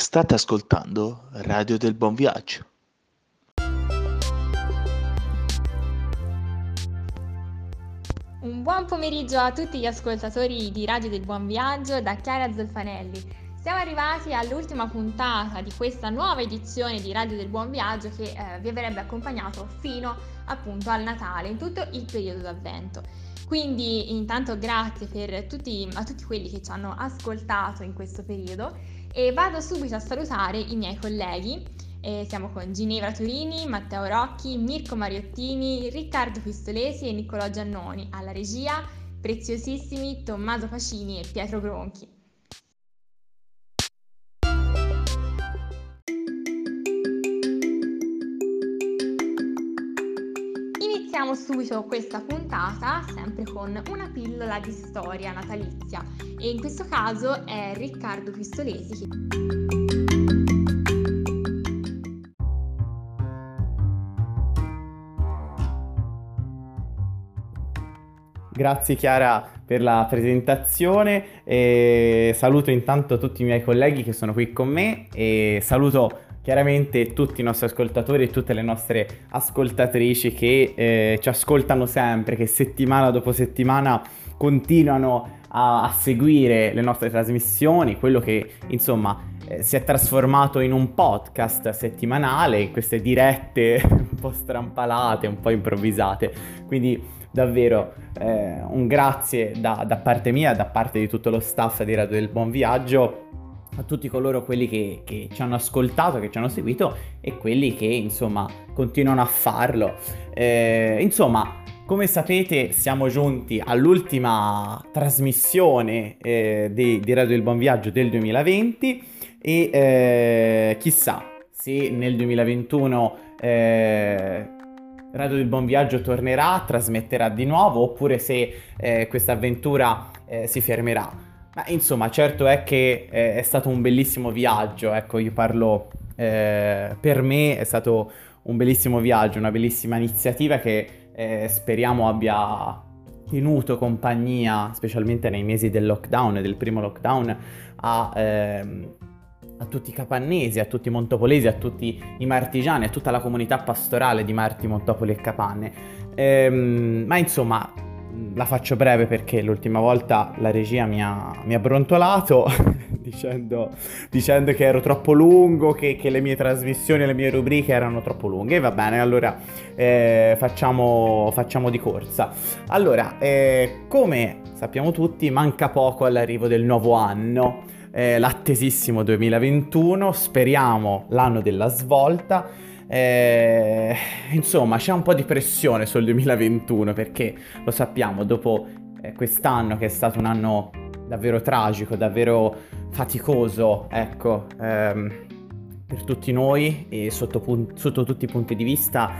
State ascoltando Radio del Buon Viaggio. Un buon pomeriggio a tutti gli ascoltatori di Radio del Buon Viaggio da Chiara Zolfanelli. Siamo arrivati all'ultima puntata di questa nuova edizione di Radio del Buon Viaggio che vi avrebbe accompagnato fino appunto al Natale, in tutto il periodo d'avvento. Quindi intanto grazie per a tutti quelli che ci hanno ascoltato in questo periodo e vado subito a salutare i miei colleghi. Siamo con Ginevra Turini, Matteo Rocchi, Mirko Mariottini, Riccardo Pistolesi e Niccolò Giannoni. Alla regia, preziosissimi Tommaso Facini e Pietro Bronchi. Iniziamo subito questa puntata sempre con una pillola di storia natalizia e in questo caso è Riccardo Pistolesi. Grazie Chiara per la presentazione e saluto intanto tutti i miei colleghi che sono qui con me e saluto chiaramente tutti i nostri ascoltatori e tutte le nostre ascoltatrici che ci ascoltano sempre, che settimana dopo settimana continuano a seguire le nostre trasmissioni, quello che insomma si è trasformato in un podcast settimanale, in queste dirette un po' strampalate, un po' improvvisate. Quindi davvero un grazie da parte mia, da parte di tutto lo staff di Radio del Buon Viaggio, a tutti coloro quelli che ci hanno ascoltato, che ci hanno seguito e quelli che insomma continuano a farlo. Insomma, come sapete siamo giunti all'ultima trasmissione di Radio del Buon Viaggio del 2020 e chissà se nel 2021 Radio del Buon Viaggio tornerà, trasmetterà di nuovo oppure se questa avventura si fermerà. Ma insomma, certo è che è stato un bellissimo viaggio, ecco, io parlo, per me è stato un bellissimo viaggio, una bellissima iniziativa che speriamo abbia tenuto compagnia, specialmente nei mesi del lockdown, del primo lockdown, a tutti i capannesi, a tutti i montopolesi, a tutti i martigiani, a tutta la comunità pastorale di Marti, Montopoli e Capanne. Ma insomma, la faccio breve perché l'ultima volta la regia mi ha brontolato dicendo che ero troppo lungo, che le mie trasmissioni, le mie rubriche erano troppo lunghe. E va bene, allora facciamo di corsa. Allora, come sappiamo tutti, manca poco all'arrivo del nuovo anno, l'attesissimo 2021, speriamo l'anno della svolta. Insomma, c'è un po' di pressione sul 2021 perché lo sappiamo, dopo quest'anno che è stato un anno davvero tragico, davvero faticoso, ecco, per tutti noi e sotto tutti i punti di vista,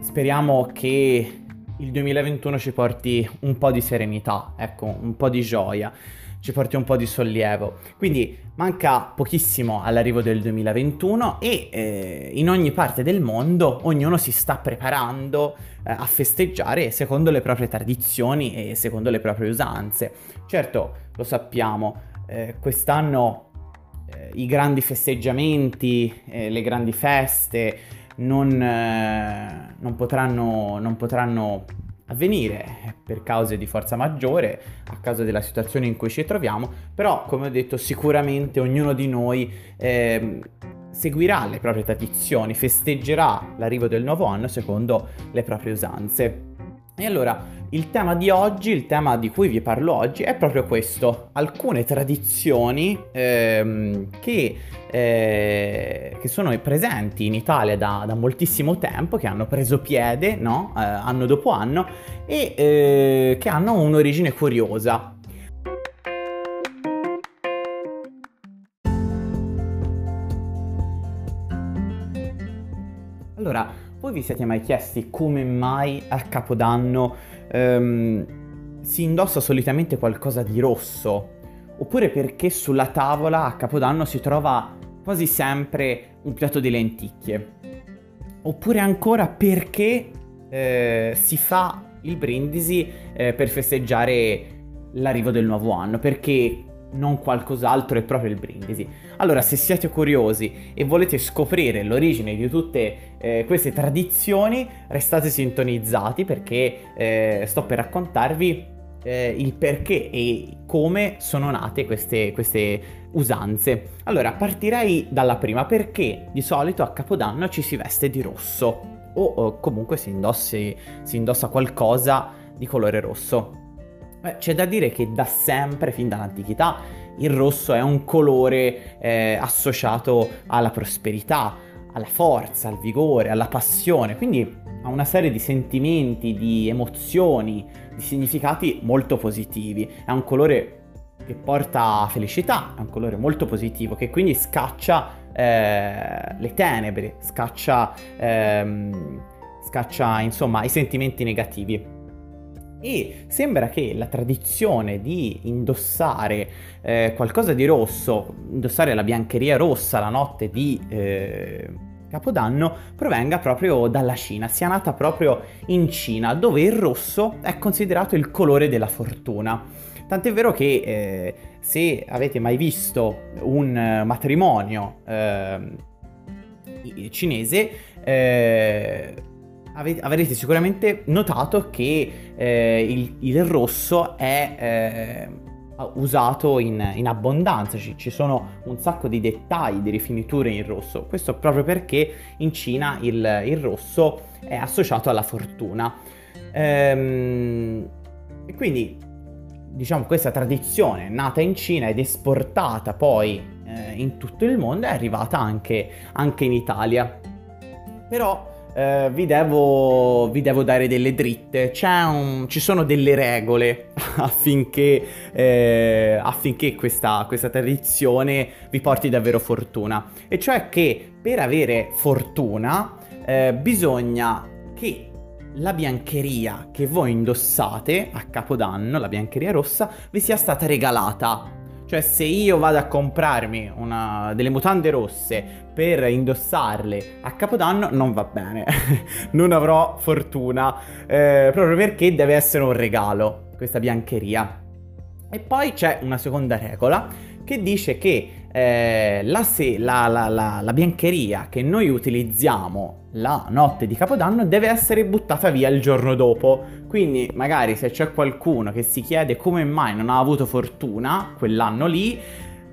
speriamo che il 2021 ci porti un po' di serenità, ecco, un po' di gioia, ci porti un po' di sollievo. Quindi manca pochissimo all'arrivo del 2021 e in ogni parte del mondo ognuno si sta preparando a festeggiare secondo le proprie tradizioni e secondo le proprie usanze. Certo, lo sappiamo, quest'anno i grandi festeggiamenti, le grandi feste non potranno avvenire per cause di forza maggiore, a causa della situazione in cui ci troviamo, però come ho detto sicuramente ognuno di noi seguirà le proprie tradizioni, festeggerà l'arrivo del nuovo anno secondo le proprie usanze. E allora il tema di oggi, il tema di cui vi parlo oggi è proprio questo, alcune tradizioni che sono presenti in Italia da moltissimo tempo, che hanno preso piede, no? Anno dopo anno e che hanno un'origine curiosa. Allora, voi vi siete mai chiesti come mai a Capodanno si indossa solitamente qualcosa di rosso? Oppure perché sulla tavola a Capodanno si trova quasi sempre un piatto di lenticchie? Oppure ancora perché si fa il brindisi per festeggiare l'arrivo del nuovo anno? Perché non qualcos'altro, è proprio il brindisi. Allora, se siete curiosi e volete scoprire l'origine di tutte queste tradizioni, restate sintonizzati, perché sto per raccontarvi il perché e come sono nate queste usanze. Allora, partirei dalla prima: perché di solito a Capodanno ci si veste di rosso o comunque si indossa qualcosa di colore rosso. C'è da dire che da sempre, fin dall'antichità, il rosso è un colore associato alla prosperità, alla forza, al vigore, alla passione, quindi a una serie di sentimenti, di emozioni, di significati molto positivi. È un colore che porta felicità, è un colore molto positivo, che quindi scaccia le tenebre, scaccia insomma i sentimenti negativi. E sembra che la tradizione di indossare qualcosa di rosso, indossare la biancheria rossa la notte di Capodanno, provenga proprio dalla Cina, sia nata proprio in Cina, dove il rosso è considerato il colore della fortuna. Tant'è vero che se avete mai visto un matrimonio cinese, avrete sicuramente notato che il rosso è usato in abbondanza, ci sono un sacco di dettagli, di rifiniture in rosso. Questo proprio perché in Cina il rosso è associato alla fortuna. E quindi, diciamo, questa tradizione nata in Cina ed esportata poi in tutto il mondo è arrivata anche in Italia. Però vi devo dare delle dritte. Ci sono delle regole affinché questa tradizione vi porti davvero fortuna, e cioè che per avere fortuna bisogna che la biancheria che voi indossate a Capodanno, la biancheria rossa, vi sia stata regalata. Cioè, se io vado a comprarmi delle mutande rosse per indossarle a Capodanno, non va bene, non avrò fortuna, proprio perché deve essere un regalo, questa biancheria. E poi c'è una seconda regola che dice che la biancheria che noi utilizziamo la notte di Capodanno deve essere buttata via il giorno dopo. Quindi magari se c'è qualcuno che si chiede come mai non ha avuto fortuna quell'anno lì,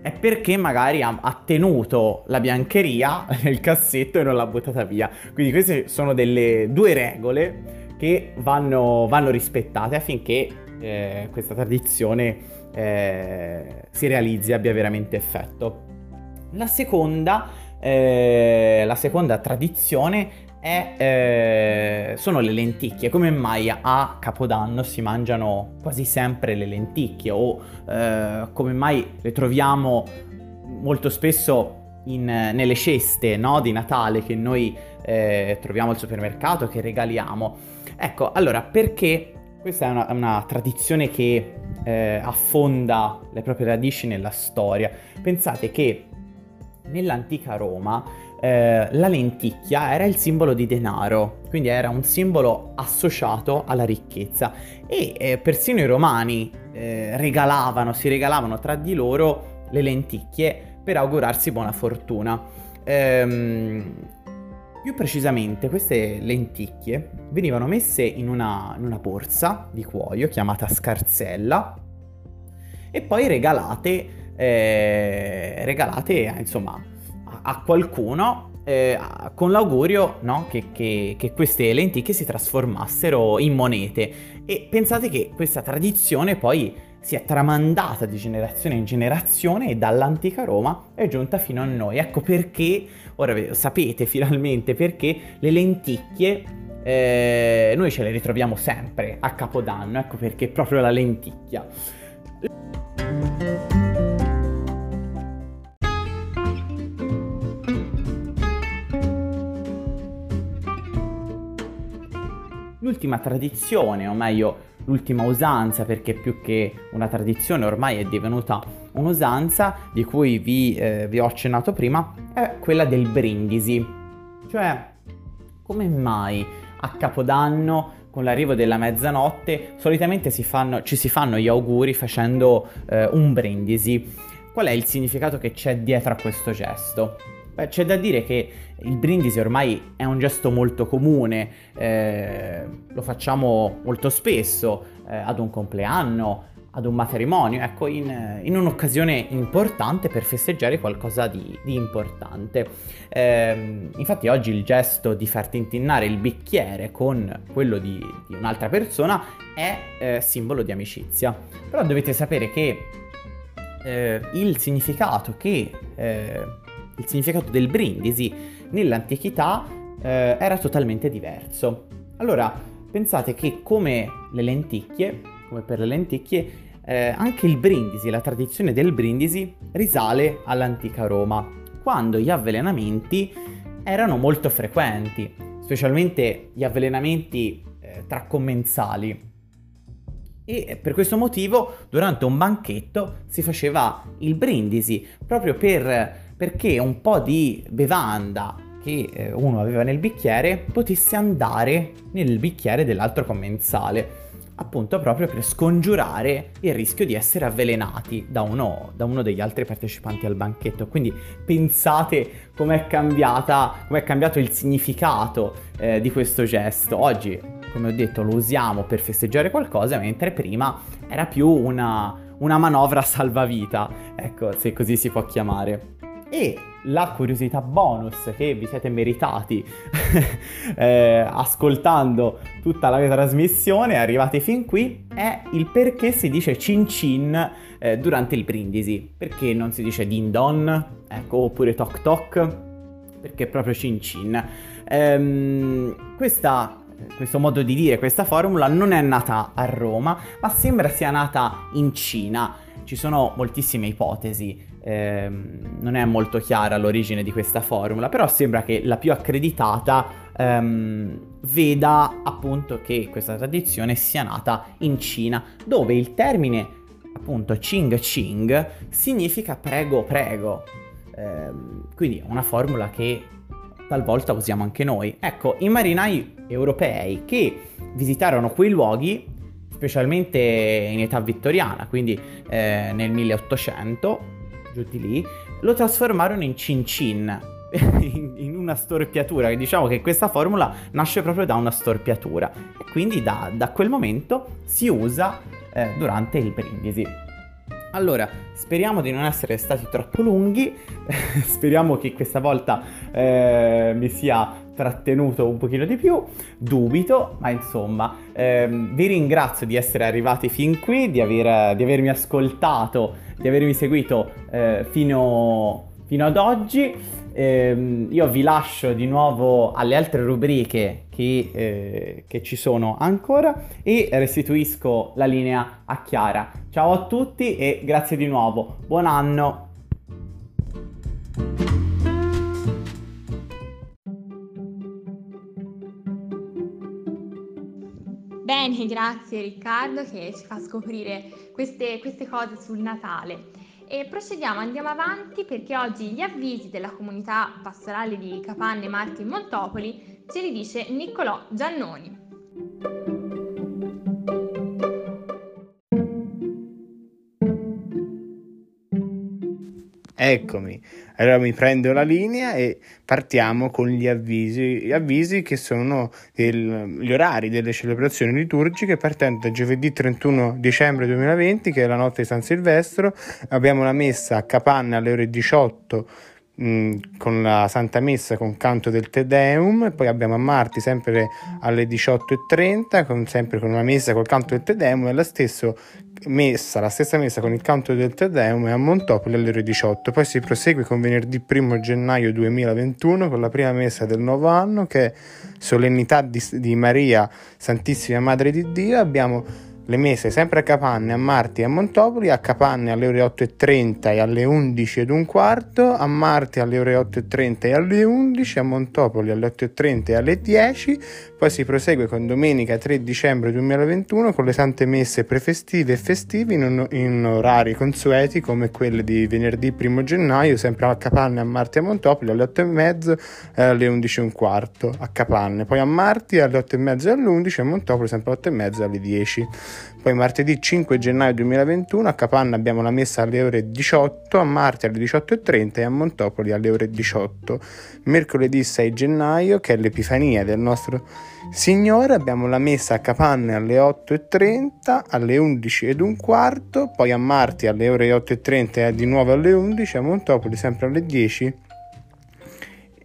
è perché magari ha tenuto la biancheria nel cassetto e non l'ha buttata via. Quindi queste sono due regole che vanno rispettate affinché questa tradizione si realizzi, abbia veramente effetto. La seconda tradizione sono le lenticchie. Come mai a Capodanno si mangiano quasi sempre le lenticchie, o come mai le troviamo molto spesso nelle ceste, no, di Natale, che noi troviamo al supermercato, che regaliamo? Ecco, allora, perché questa è una tradizione che affonda le proprie radici nella storia. Pensate che nell'antica Roma la lenticchia era il simbolo di denaro, quindi era un simbolo associato alla ricchezza, e persino i romani si regalavano tra di loro le lenticchie per augurarsi buona fortuna. Più precisamente, queste lenticchie venivano messe in una borsa di cuoio chiamata scarsella e poi regalate insomma a qualcuno con l'augurio, no, che queste lenticchie si trasformassero in monete. E pensate che questa tradizione poi si è tramandata di generazione in generazione, e dall'antica Roma è giunta fino a noi. Ecco perché, ora sapete finalmente perché le lenticchie noi ce le ritroviamo sempre a Capodanno. Ecco perché proprio la lenticchia. L'ultima tradizione, o meglio l'ultima usanza, perché più che una tradizione ormai è divenuta un'usanza, di cui vi ho accennato prima, è quella del brindisi. Cioè, come mai a Capodanno con l'arrivo della mezzanotte solitamente ci si fanno gli auguri facendo un brindisi. Qual è il significato che c'è dietro a questo gesto? Beh, c'è da dire che il brindisi ormai è un gesto molto comune, lo facciamo molto spesso ad un compleanno, ad un matrimonio, ecco, in un'occasione importante per festeggiare qualcosa di importante. Infatti oggi il gesto di far tintinnare il bicchiere con quello di un'altra persona è simbolo di amicizia. Però dovete sapere che il significato del brindisi nell'antichità era totalmente diverso. Allora, pensate che come per le lenticchie, anche il brindisi, la tradizione del brindisi, risale all'antica Roma, quando gli avvelenamenti erano molto frequenti, specialmente gli avvelenamenti tra commensali. E per questo motivo, durante un banchetto, si faceva il brindisi, proprio perché un po' di bevanda che uno aveva nel bicchiere potesse andare nel bicchiere dell'altro commensale, appunto proprio per scongiurare il rischio di essere avvelenati da uno degli altri partecipanti al banchetto. Quindi pensate com'è cambiato il significato di questo gesto. Oggi, come ho detto, lo usiamo per festeggiare qualcosa, mentre prima era più una manovra salvavita, ecco, se così si può chiamare. E la curiosità bonus che vi siete meritati ascoltando tutta la mia trasmissione, arrivati fin qui, è il perché si dice cin cin durante il brindisi. Perché non si dice din don, ecco, oppure toc toc? Perché proprio cin cin. Questo modo di dire, questa formula non è nata a Roma, ma sembra sia nata in Cina. Ci sono moltissime ipotesi, non è molto chiara l'origine di questa formula, però sembra che la più accreditata veda appunto che questa tradizione sia nata in Cina, dove il termine appunto ching ching significa prego prego, quindi una formula che talvolta usiamo anche noi. Ecco, i marinai europei che visitarono quei luoghi, specialmente in età vittoriana, quindi nel 1800, giù di lì, lo trasformarono in cin cin, in una storpiatura. Diciamo che questa formula nasce proprio da una storpiatura e quindi da quel momento si usa durante il brindisi. Allora, speriamo di non essere stati troppo lunghi, speriamo che questa volta mi sia trattenuto un pochino di più, dubito, ma insomma, vi ringrazio di essere arrivati fin qui, di avermi ascoltato, di avermi seguito fino ad oggi. Io vi lascio di nuovo alle altre rubriche che ci sono ancora e restituisco la linea a Chiara. Ciao a tutti e grazie di nuovo, buon anno! Bene, grazie Riccardo che ci fa scoprire queste cose sul Natale. E procediamo, andiamo avanti, perché oggi gli avvisi della comunità pastorale di Capanne, Marti e Montopoli ce li dice Niccolò Giannoni. Eccomi, allora mi prendo la linea e partiamo con gli avvisi. Gli avvisi che sono gli orari delle celebrazioni liturgiche, partendo da giovedì 31 dicembre 2020, che è la notte di San Silvestro. Abbiamo la messa a Capanne alle ore 18 con la Santa Messa con canto del Te Deum, poi abbiamo a Marti sempre alle 18.30 sempre con una messa col canto del Te Deum e la stessa messa con il canto del Te Deum, e a Montopoli alle ore 18. Poi si prosegue con venerdì 1 gennaio 2021 con la prima messa del nuovo anno, che è solennità di Maria Santissima Madre di Dio. Abbiamo le messe sempre a Capanne, a Marti e a Montopoli, a Capanne alle ore 8.30 e alle 11.15, a Marti alle ore 8.30 e alle 11, a Montopoli alle 8.30 e alle 10, poi si prosegue con domenica 3 dicembre 2021 con le sante messe prefestive e festive in orari consueti come quelle di venerdì 1 gennaio, sempre a Capanne, a Marti e a Montopoli alle 8.30 e alle 11.15 a Capanne, poi a Marti alle 8.30 e alle 11 e a Montopoli sempre alle 8.30 e alle 10. Poi martedì 5 gennaio 2021 a Capanne abbiamo la messa alle ore 18, a Marti alle 18.30 e a Montopoli alle ore 18. Mercoledì 6 gennaio, che è l'Epifania del nostro Signore, abbiamo la messa a Capanne alle 8.30, alle 11.15, poi a Marti alle ore 8.30 e di nuovo alle 11, a Montopoli sempre alle 10.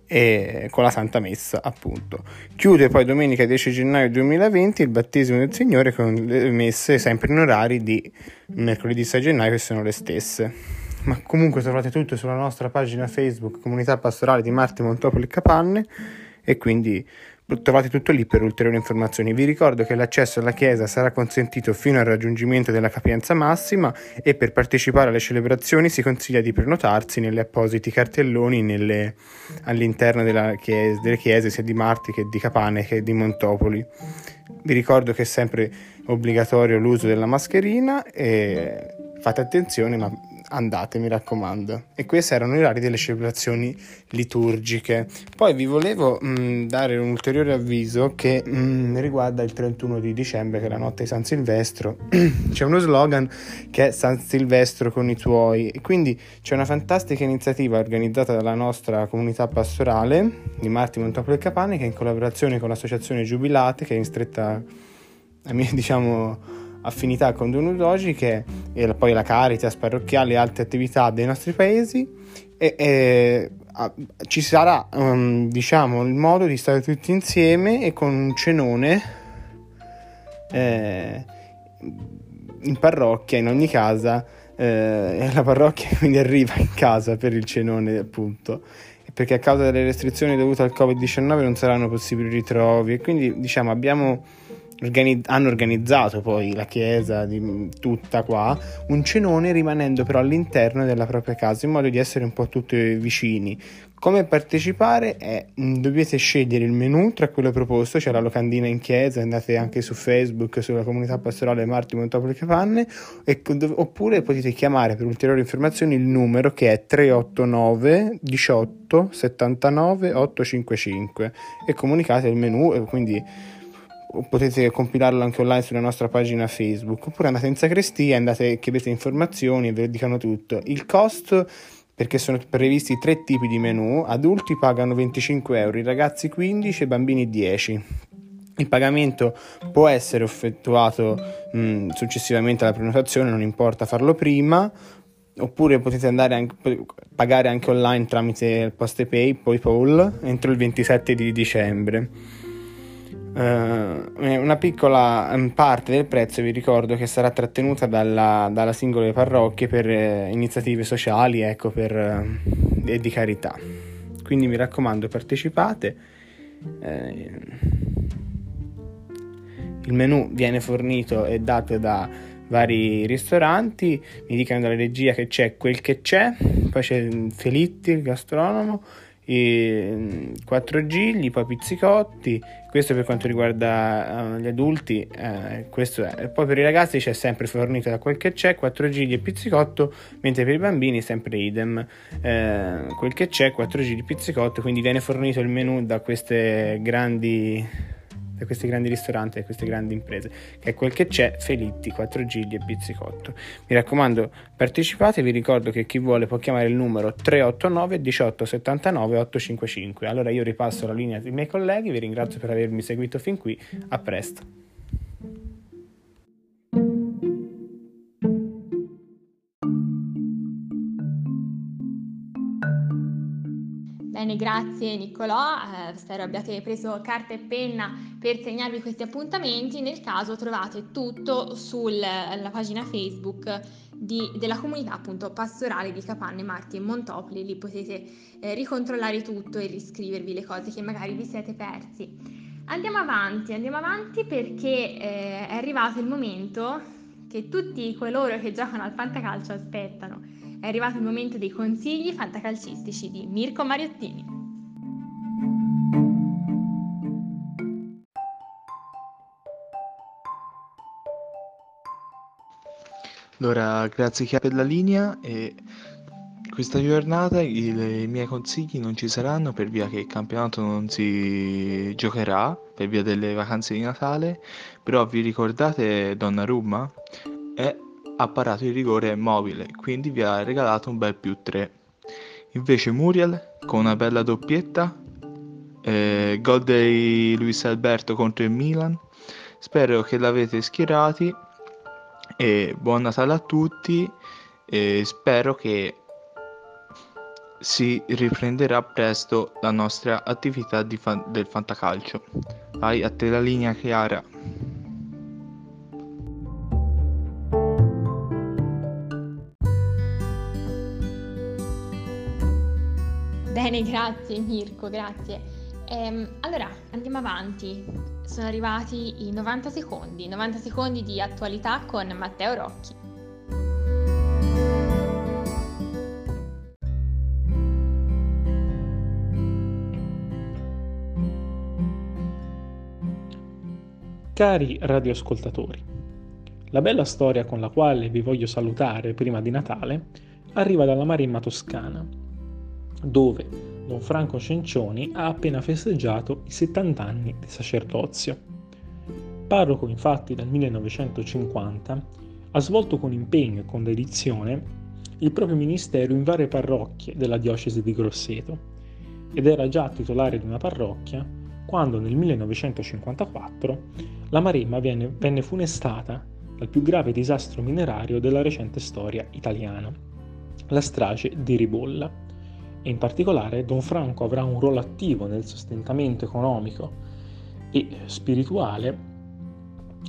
E con la Santa Messa, appunto. Chiude poi domenica 10 gennaio 2020 il battesimo del Signore con le messe sempre in orari di mercoledì 6 gennaio che sono le stesse. Ma comunque trovate tutto sulla nostra pagina Facebook Comunità Pastorale di Marti, Montopoli e Capanne, e quindi trovate tutto lì per ulteriori informazioni. Vi ricordo che l'accesso alla chiesa sarà consentito fino al raggiungimento della capienza massima e per partecipare alle celebrazioni si consiglia di prenotarsi negli appositi cartelloni all'interno delle chiese sia di Marti che di Capanne che di Montopoli. Vi ricordo che è sempre obbligatorio l'uso della mascherina e fate attenzione, ma andate, mi raccomando. E questi erano gli orari delle celebrazioni liturgiche. Poi vi volevo dare un ulteriore avviso che riguarda il 31 di dicembre, che è la notte di San Silvestro. C'è uno slogan che è San Silvestro con i tuoi, e quindi c'è una fantastica iniziativa organizzata dalla nostra comunità pastorale di Marti, Montopoli e Capanne, che è in collaborazione con l'associazione Giubilate, che è in stretta affinità con Don Udoji, che è poi la Caritas parrocchiale e altre attività dei nostri paesi, e ci sarà il modo di stare tutti insieme e con un cenone in parrocchia, in ogni casa, la parrocchia quindi arriva in casa per il cenone, appunto, perché a causa delle restrizioni dovute al Covid-19 non saranno possibili ritrovi, e quindi hanno organizzato poi la chiesa tutta qua un cenone, rimanendo però all'interno della propria casa in modo di essere un po' tutti vicini. Come partecipare? Dovete scegliere il menù tra quello proposto, c'è la locandina in chiesa, andate anche su Facebook sulla comunità pastorale Marti, Montopoli e Capanne, oppure potete chiamare per ulteriori informazioni il numero che è 389 18 79 855 e comunicate il menù, e quindi potete compilarlo anche online sulla nostra pagina Facebook, oppure andate in sacrestia, chiedete informazioni e ve lo dicano tutto. Il costo, perché sono previsti 3 tipi di menù: adulti pagano 25 €, i ragazzi 15 e i bambini 10. Il pagamento può essere effettuato successivamente alla prenotazione, non importa farlo prima, oppure potete pagare anche online tramite PostePay, PayPal, entro il 27 di dicembre. Una piccola parte del prezzo, vi ricordo, che sarà trattenuta dalla singole parrocchie per iniziative sociali, e di carità. Quindi mi raccomando, partecipate. Il menù viene fornito e dato da vari ristoranti, mi dicono dalla regia che c'è quel che c'è, poi c'è Felitti, il gastronomo, e 4 gigli, poi pizzicotti. Questo per quanto riguarda gli adulti, questo è. Poi per i ragazzi c'è sempre fornito da quel che c'è, 4 gigli e pizzicotto, mentre per i bambini sempre idem, quel che c'è, 4 gigli e pizzicotto. Quindi viene fornito il menù da questi grandi ristoranti e queste grandi imprese, che è quel che c'è, Felitti, 4 gigli e pizzicotto. Mi raccomando, partecipate. Vi ricordo che chi vuole può chiamare il numero 389 18 79 855. Allora io ripasso la linea dei miei colleghi, vi ringrazio per avermi seguito fin qui, a presto. Bene, grazie Niccolò, spero abbiate preso carta e penna per segnarvi questi appuntamenti. Nel caso trovate tutto sulla pagina Facebook della comunità, appunto, pastorale di Capanne, Marti e Montopoli, lì potete ricontrollare tutto e riscrivervi le cose che magari vi siete persi. Andiamo avanti perché è arrivato il momento che tutti coloro che giocano al fantacalcio aspettano. È arrivato il momento dei consigli fantacalcistici di Mirko Mariottini. Allora, grazie Chiara per la linea e questa giornata i miei consigli non ci saranno per via che il campionato non si giocherà per via delle vacanze di Natale, però vi ricordate Donnarumma? Ha parato il rigore mobile, quindi vi ha regalato un bel +3. Invece Muriel con una bella doppietta, gol di Luis Alberto contro il Milan. Spero che l'avete schierati e buon Natale a tutti e spero che si riprenderà presto la nostra attività del fantacalcio. Vai, a te la linea Chiara. Bene, grazie Mirko, grazie. Allora, andiamo avanti. Sono arrivati i 90 secondi di attualità con Matteo Rocchi. Cari radioascoltatori, la bella storia con la quale vi voglio salutare prima di Natale arriva dalla Maremma Toscana, dove Don Franco Cencioni ha appena festeggiato i 70 anni di sacerdozio. Parroco infatti dal 1950, ha svolto con impegno e con dedizione il proprio ministero in varie parrocchie della diocesi di Grosseto ed era già titolare di una parrocchia quando nel 1954 la Maremma venne funestata dal più grave disastro minerario della recente storia italiana, la strage di Ribolla, e in particolare Don Franco avrà un ruolo attivo nel sostentamento economico e spirituale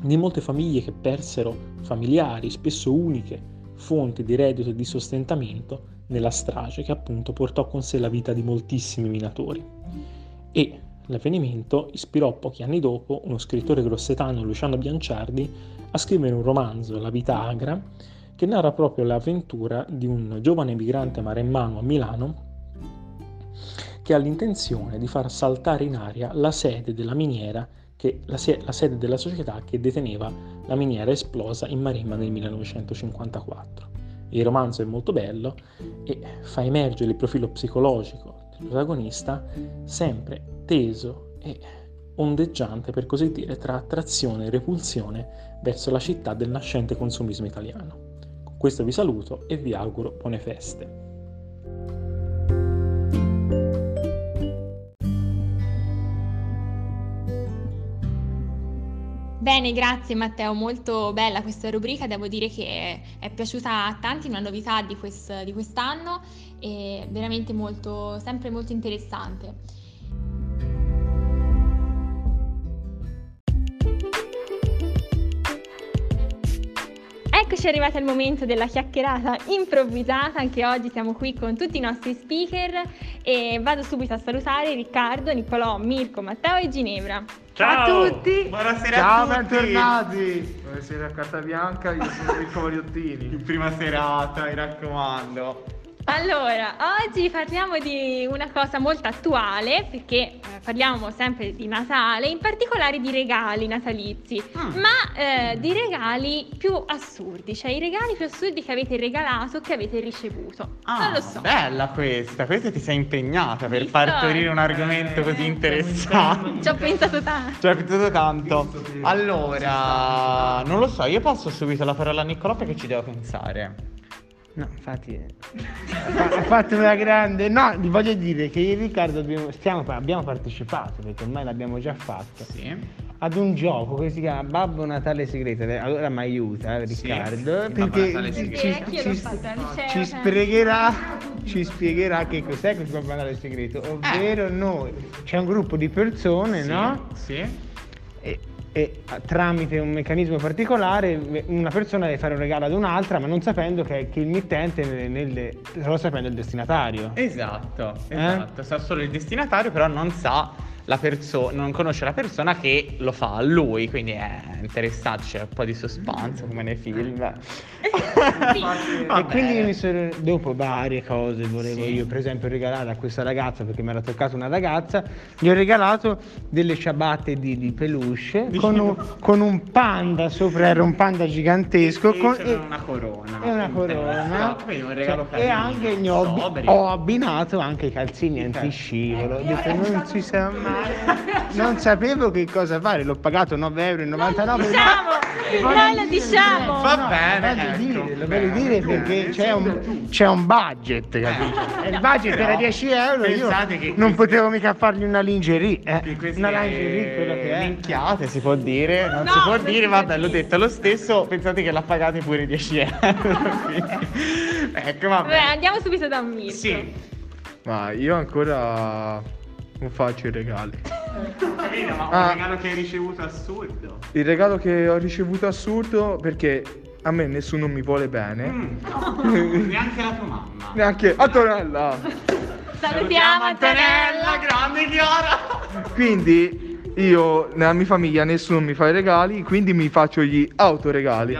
di molte famiglie che persero familiari, spesso uniche, fonti di reddito e di sostentamento nella strage che appunto portò con sé la vita di moltissimi minatori. E l'avvenimento ispirò pochi anni dopo uno scrittore grossetano, Luciano Bianciardi, a scrivere un romanzo, La vita agra, che narra proprio l'avventura di un giovane migrante maremmano a Milano che ha l'intenzione di far saltare in aria la sede della miniera, la sede della società che deteneva la miniera esplosa in Maremma nel 1954. Il romanzo è molto bello e fa emergere il profilo psicologico del protagonista, sempre teso e ondeggiante per così dire tra attrazione e repulsione verso la città del nascente consumismo italiano. Con questo vi saluto e vi auguro buone feste. Bene, grazie Matteo, molto bella questa rubrica, devo dire che è piaciuta a tanti, una novità di quest'anno e veramente molto, sempre molto interessante. Eccoci arrivati al momento della chiacchierata improvvisata, anche oggi siamo qui con tutti i nostri speaker e vado subito a salutare Riccardo, Niccolò, Mirko, Matteo e Ginevra. Ciao a tutti! Buonasera a tutti! Ciao, bentornati! Buonasera a Carta Bianca, io sono Mirko Mariottini. In prima serata, mi raccomando. Allora, oggi parliamo di una cosa molto attuale perché parliamo sempre di Natale, in particolare di regali natalizi, ma di regali più assurdi, cioè i regali più assurdi che avete regalato o che avete ricevuto. Non lo so. Bella questa ti sei impegnata per partorire un argomento così interessante. Ci ho pensato tanto. Allora, non lo so, io passo subito la parola a Niccolò perché ci devo pensare. No, infatti ha fatto una grande... No, voglio dire che io e Riccardo abbiamo partecipato, perché ormai l'abbiamo già fatto, sì, ad un gioco che si chiama Babbo Natale Segreto. Allora mi aiuta Riccardo, sì, perché ci spiegherà che cos'è questo Babbo Natale Segreto, ovvero noi, c'è un gruppo di persone, sì, no? Sì. E tramite un meccanismo particolare una persona deve fare un regalo ad un'altra, ma non sapendo che il mittente lo sapendo il destinatario. Esatto, sa solo il destinatario, però non sa non conosce la persona che lo fa a lui, quindi è interessante, c'è un po' di suspense come nei film. E quindi dopo varie cose volevo io per esempio regalare a questa ragazza, perché mi era toccata una ragazza, gli ho regalato delle ciabatte di peluche con un panda sopra, era un panda gigantesco con una corona e una corona, quindi un regalo carino, e anche ho abbinato anche i calzini antiscivolo. Ho detto non si sa mai. Non sapevo che cosa fare, l'ho pagato 9,99 €. Lo diciamo. Va bene, lo voglio dire perché c'è un budget, capito? Il budget era 10 euro, io non potevo mica fargli una lingerie. Una lingerie, quello che è. Minchiate, si può dire? Non si può dire, vabbè, l'ho detto lo stesso, pensate che l'ha pagato pure 10 euro. Ecco, vabbè, andiamo subito da Mirko. Sì. Ma io ancora... non faccio i regali. Capito, ma un regalo che hai ricevuto assurdo. Il regalo che ho ricevuto assurdo perché a me nessuno mi vuole bene. Neanche la tua mamma. Neanche Antonella. Salutiamo Antonella, grande Chiara. Quindi io nella mia famiglia nessuno mi fa i regali, quindi mi faccio gli autoregali.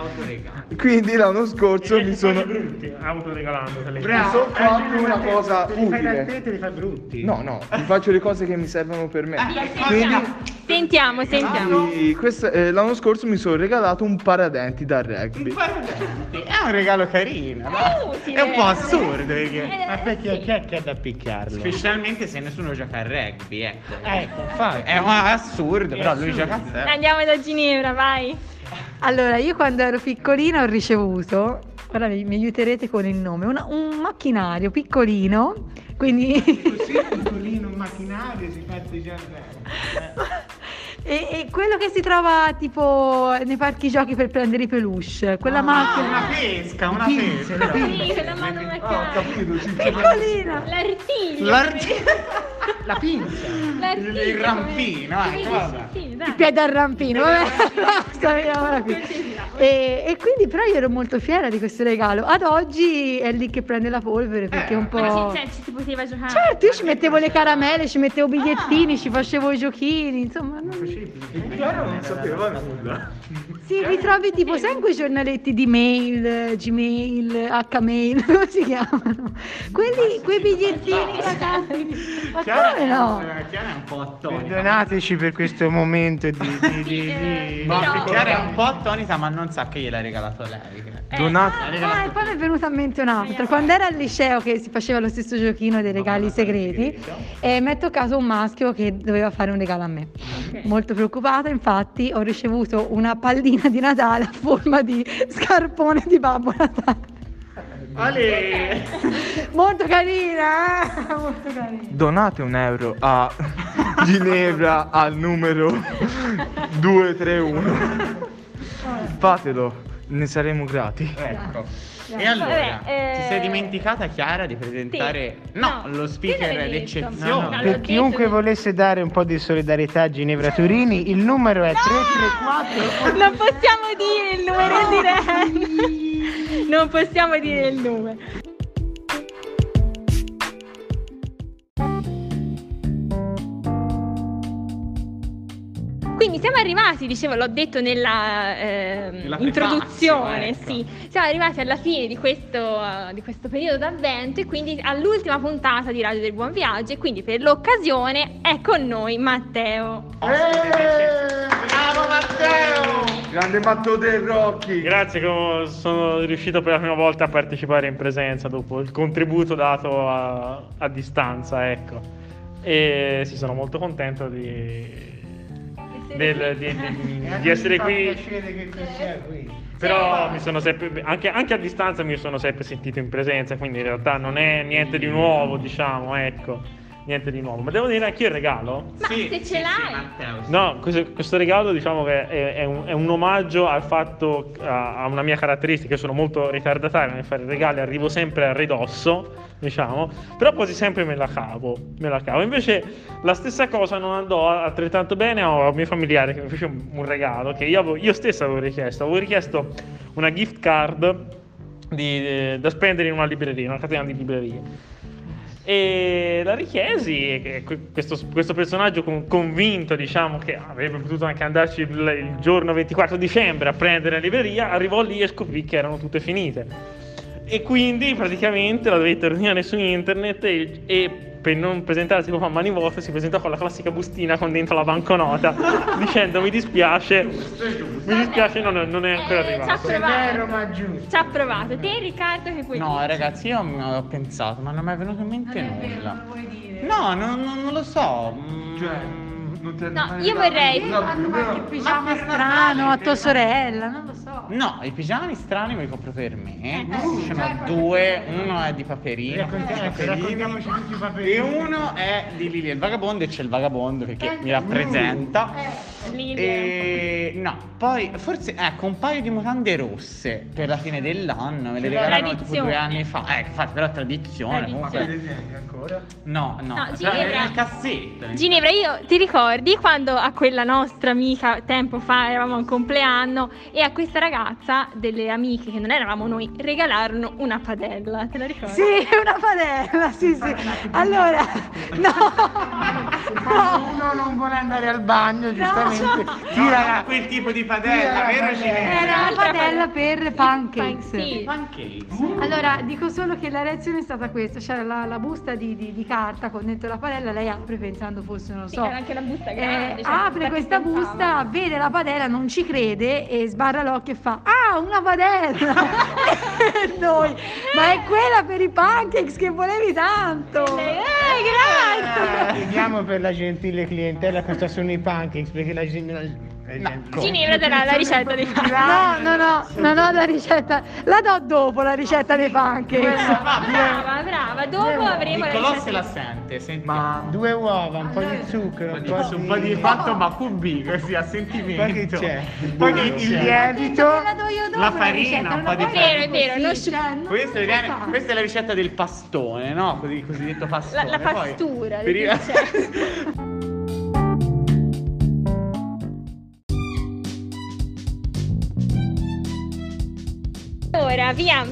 Quindi l'anno scorso mi sono brutti autoregalandoteli. Bravo, fatto una cosa utile. Li fai brutti. No, mi faccio le cose che mi servono per me. Sentiamo. L'anno scorso mi sono regalato un paradenti da rugby. Un paradenti? È un regalo carino. È un po' assurdo perché chi è da picchiarlo? Specialmente se nessuno gioca a rugby, ecco. È una assurdo, però lui gioca a sé. Andiamo da Ginevra, vai. Allora, io quando ero piccolina ho ricevuto, ora mi aiuterete con il nome, un macchinario piccolino, quindi... Così piccolino, un macchinario, si parte già bene. E quello che si trova tipo nei parchi giochi per prendere i peluche, quella macchina... una pesca. Sì, quella mano piccolina. L'artiglio. La pinza, il rampino, il piede al rampino, e quindi però io ero molto fiera di questo regalo. Ad oggi è lì che prende la polvere perché un po'... Ma ci poteva giocare? Certo, io ci mettevo le caramelle, ci mettevo bigliettini, ci facevo i giochini, insomma... Non sapevo nulla. Sì, li trovi tipo, sai, in quei giornaletti di mail, Gmail, Hmail, come si chiamano? Quei bigliettini, ragazzi. Chiara è un po' attonita. Perdonateci per questo momento Chiara è un po' attonita, ma non sa che gliel'ha regalato lei. E poi mi è venuta a mente un'altra. Quando era al liceo che si faceva lo stesso giochino dei regali segreti, e mi è toccato un maschio che doveva fare un regalo a me. Molto preoccupata, infatti, ho ricevuto una pallina di Natale a forma di scarpone di Babbo Natale. Ale. Molto carina. Donate €1 a Ginevra al numero 231. Fatelo, ne saremo grati. Ecco. E allora, ti sei dimenticata, Chiara, di presentare lo speaker d'eccezione? No. Per chiunque volesse dare un po' di solidarietà a Ginevra Turini, il numero è 334. Non possiamo dire il numero direi. Non possiamo dire il numero. Quindi siamo arrivati, dicevo, l'ho detto nella introduzione, siamo arrivati alla fine di questo periodo d'avvento e quindi all'ultima puntata di Radio del Buon Viaggio, e quindi per l'occasione è con noi Matteo. Bravo Matteo! Grande Matteo Rocchi! Grazie, sono riuscito per la prima volta a partecipare in presenza dopo il contributo dato a distanza, e sono molto contento di essere qui. Però mi sono sempre anche a distanza mi sono sempre sentito in presenza, quindi in realtà non è niente di nuovo, diciamo, niente di nuovo. Ma devo dire anche il regalo? Se ce l'hai. Matteo, sì. No, questo regalo diciamo che è un omaggio al fatto, a una mia caratteristica. Io sono molto ritardatario nel fare regali, arrivo sempre a ridosso, diciamo, però quasi sempre me la cavo. Invece la stessa cosa non andò altrettanto bene a un mio familiare che mi fece un regalo che io stesso avevo richiesto una gift card da spendere in una libreria, una catena di librerie. E la richiesi, questo personaggio convinto, diciamo, che avrebbe potuto anche andarci il giorno 24 dicembre a prendere la libreria, arrivò lì e scoprì che erano tutte finite, e quindi praticamente la dovette ordinare su internet e per non presentarsi con mani vuote si presentò con la classica bustina con dentro la banconota dicendo mi dispiace non è ancora arrivato. Ci ha provato. Te Riccardo che puoi dire? No ragazzi, io ho pensato, ma non mi è venuto in mente nulla. Non lo vuoi dire? No, non lo so. Cioè, no, io vorrei qualche pigiama strano a tua sorella, non lo so. No, i pigiami strani me li compro per me. Ce ne ho due, uno è di Paperino, raccontiamoci tutti i Paperini, e uno è di Lili e il Vagabondo, e c'è il Vagabondo perché mi rappresenta. E no, poi forse ecco un paio di mutande rosse per la fine dell'anno, me le regalarono tipo 2 anni fa. Infatti, però tradizione comunque. Ma ancora? No, Ginevra, nel cassetto. Ginevra, io ti ricordi quando a quella nostra amica tempo fa eravamo a un compleanno e a questa ragazza delle amiche che non eravamo noi regalarono una padella, te la ricordi? Sì, una padella, sì. Allora, no. Uno non vuole andare al bagno, giustamente. Tira quel tipo di padella, vero Ginevra? Era una padella per pancakes. Allora dico solo che la reazione è stata questa: c'era la busta di carta con dentro la padella, lei apre pensando fosse, non lo so, era anche la busta grande, apre questa busta, vede la padella, non ci crede e sbarra l'occhio e fa: ah, una padella! Noi, ma è quella per i pancakes che volevi tanto! Grazie! Chiediamo per la gentile clientela cosa sono i pancakes, perché la gente... No. Ginevra darà la ricetta dei pancakes. No, non ho la ricetta, la do dopo la ricetta dei pancakes. Brava, dopo avremo Niccolò la ricetta. Se la sente. Ma 2 uova, un po' di zucchero, un po' di fatto macubi, così a sentimento. Poi il lievito, la farina, un po' di farina. Questa è la ricetta del pastone, no? Il cosiddetto pastone. La pastura. Allora, via,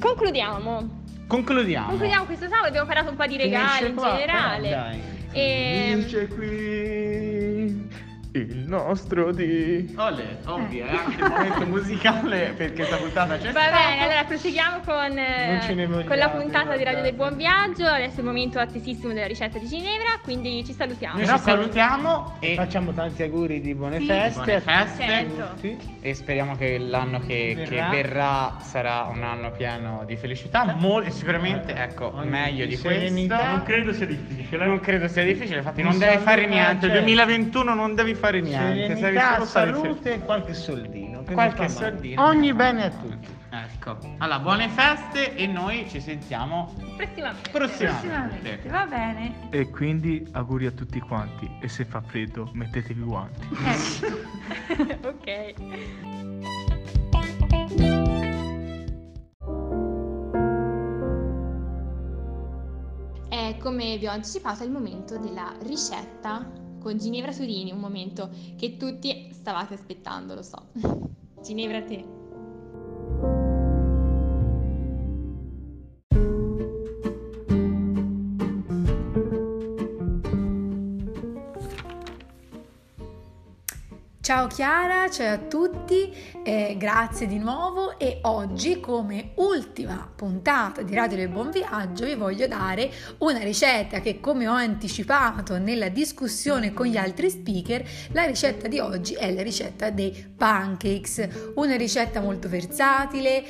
concludiamo questo sabato, abbiamo parlato un po' di regali in generale. Dai. Finisce qui il nostro di... Olè, ovvio, è anche il momento musicale perché questa puntata c'è stata. Va bene, allora proseguiamo con la puntata di Radio del Buon Viaggio. Adesso è il momento attesissimo della ricetta di Ginevra, quindi ci salutiamo. Noi ci salutiamo e facciamo tanti auguri di buone feste. Certo. Sì. E speriamo che l'anno che verrà sarà un anno pieno di felicità. Sicuramente, ecco, meglio di questo. Non credo sia difficile, infatti non devi fare niente. Il 2021 non devi fare niente, serenità, salute e qualche soldino. Ogni bene a tutti. Ecco, allora buone feste e noi ci sentiamo prossimamente. Va bene. E quindi auguri a tutti quanti e se fa freddo mettetevi guanti. Ok. È, come vi ho anticipato, il momento della ricetta con Ginevra Turini, un momento che tutti stavate aspettando, lo so. Ginevra, te. Ciao Chiara, ciao a tutti, grazie di nuovo e oggi come ultima puntata di Radio del Buon Viaggio vi voglio dare una ricetta che, come ho anticipato nella discussione con gli altri speaker, la ricetta di oggi è la ricetta dei pancakes, una ricetta molto versatile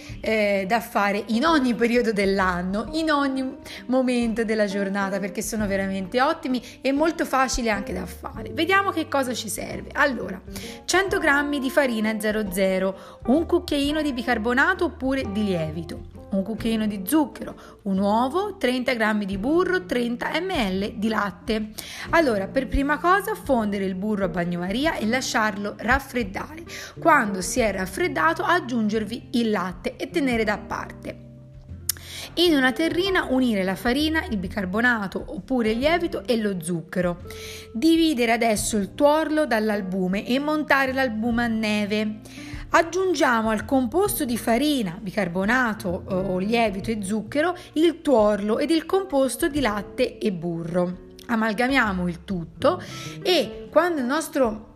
da fare in ogni periodo dell'anno, in ogni momento della giornata perché sono veramente ottimi e molto facili anche da fare. Vediamo che cosa ci serve. Allora, 100 g di farina 00, un cucchiaino di bicarbonato oppure di lievito, un cucchiaino di zucchero, un uovo, 30 g di burro, 30 ml di latte. Allora, per prima cosa fondere il burro a bagnomaria e lasciarlo raffreddare. Quando si è raffreddato aggiungervi il latte e tenere da parte. In una terrina unire la farina, il bicarbonato oppure il lievito e lo zucchero. Dividere adesso il tuorlo dall'albume e montare l'albume a neve. Aggiungiamo al composto di farina, bicarbonato o lievito e zucchero il tuorlo ed il composto di latte e burro. Amalgamiamo il tutto e quando il nostro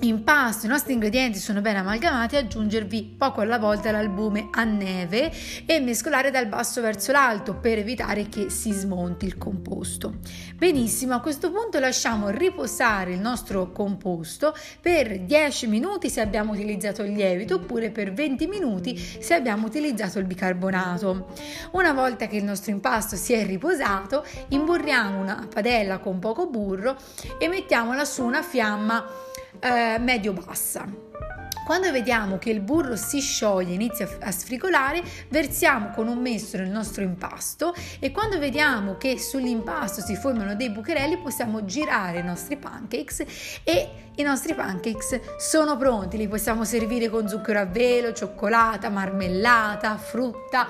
impasto, i nostri ingredienti sono ben amalgamati, aggiungervi poco alla volta l'albume a neve e mescolare dal basso verso l'alto per evitare che si smonti il composto. Benissimo, a questo punto lasciamo riposare il nostro composto per 10 minuti se abbiamo utilizzato il lievito, oppure per 20 minuti se abbiamo utilizzato il bicarbonato. Una volta che il nostro impasto si è riposato, imburriamo una padella con poco burro e mettiamola su una fiamma medio-bassa. Quando vediamo che il burro si scioglie, inizia a sfrigolare, versiamo con un mestolo il nostro impasto e quando vediamo che sull'impasto si formano dei bucherelli possiamo girare i nostri pancakes e i nostri pancakes sono pronti. Li possiamo servire con zucchero a velo, cioccolata, marmellata, frutta,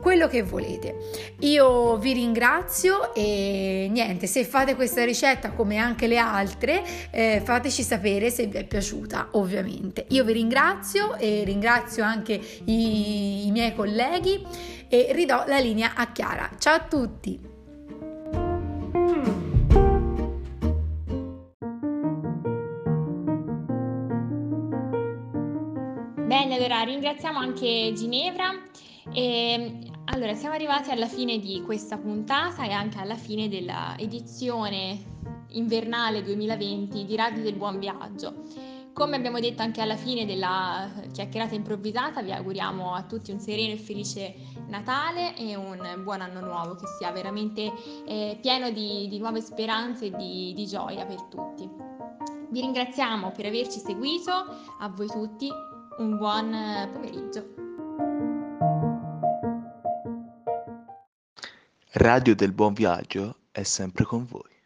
quello che volete. Io vi ringrazio e niente, se fate questa ricetta come anche le altre, fateci sapere se vi è piaciuta, ovviamente. Io vi ringrazio e ringrazio anche i miei colleghi e ridò la linea a Chiara. Ciao a tutti! Bene, allora ringraziamo anche Ginevra. Allora, siamo arrivati alla fine di questa puntata e anche alla fine della edizione invernale 2020 di Radio del Buon Viaggio. Come abbiamo detto anche alla fine della chiacchierata improvvisata, vi auguriamo a tutti un sereno e felice Natale e un buon anno nuovo, che sia veramente pieno di nuove speranze e di gioia per tutti. Vi ringraziamo per averci seguito, a voi tutti un buon pomeriggio. Radio del Buon Viaggio è sempre con voi.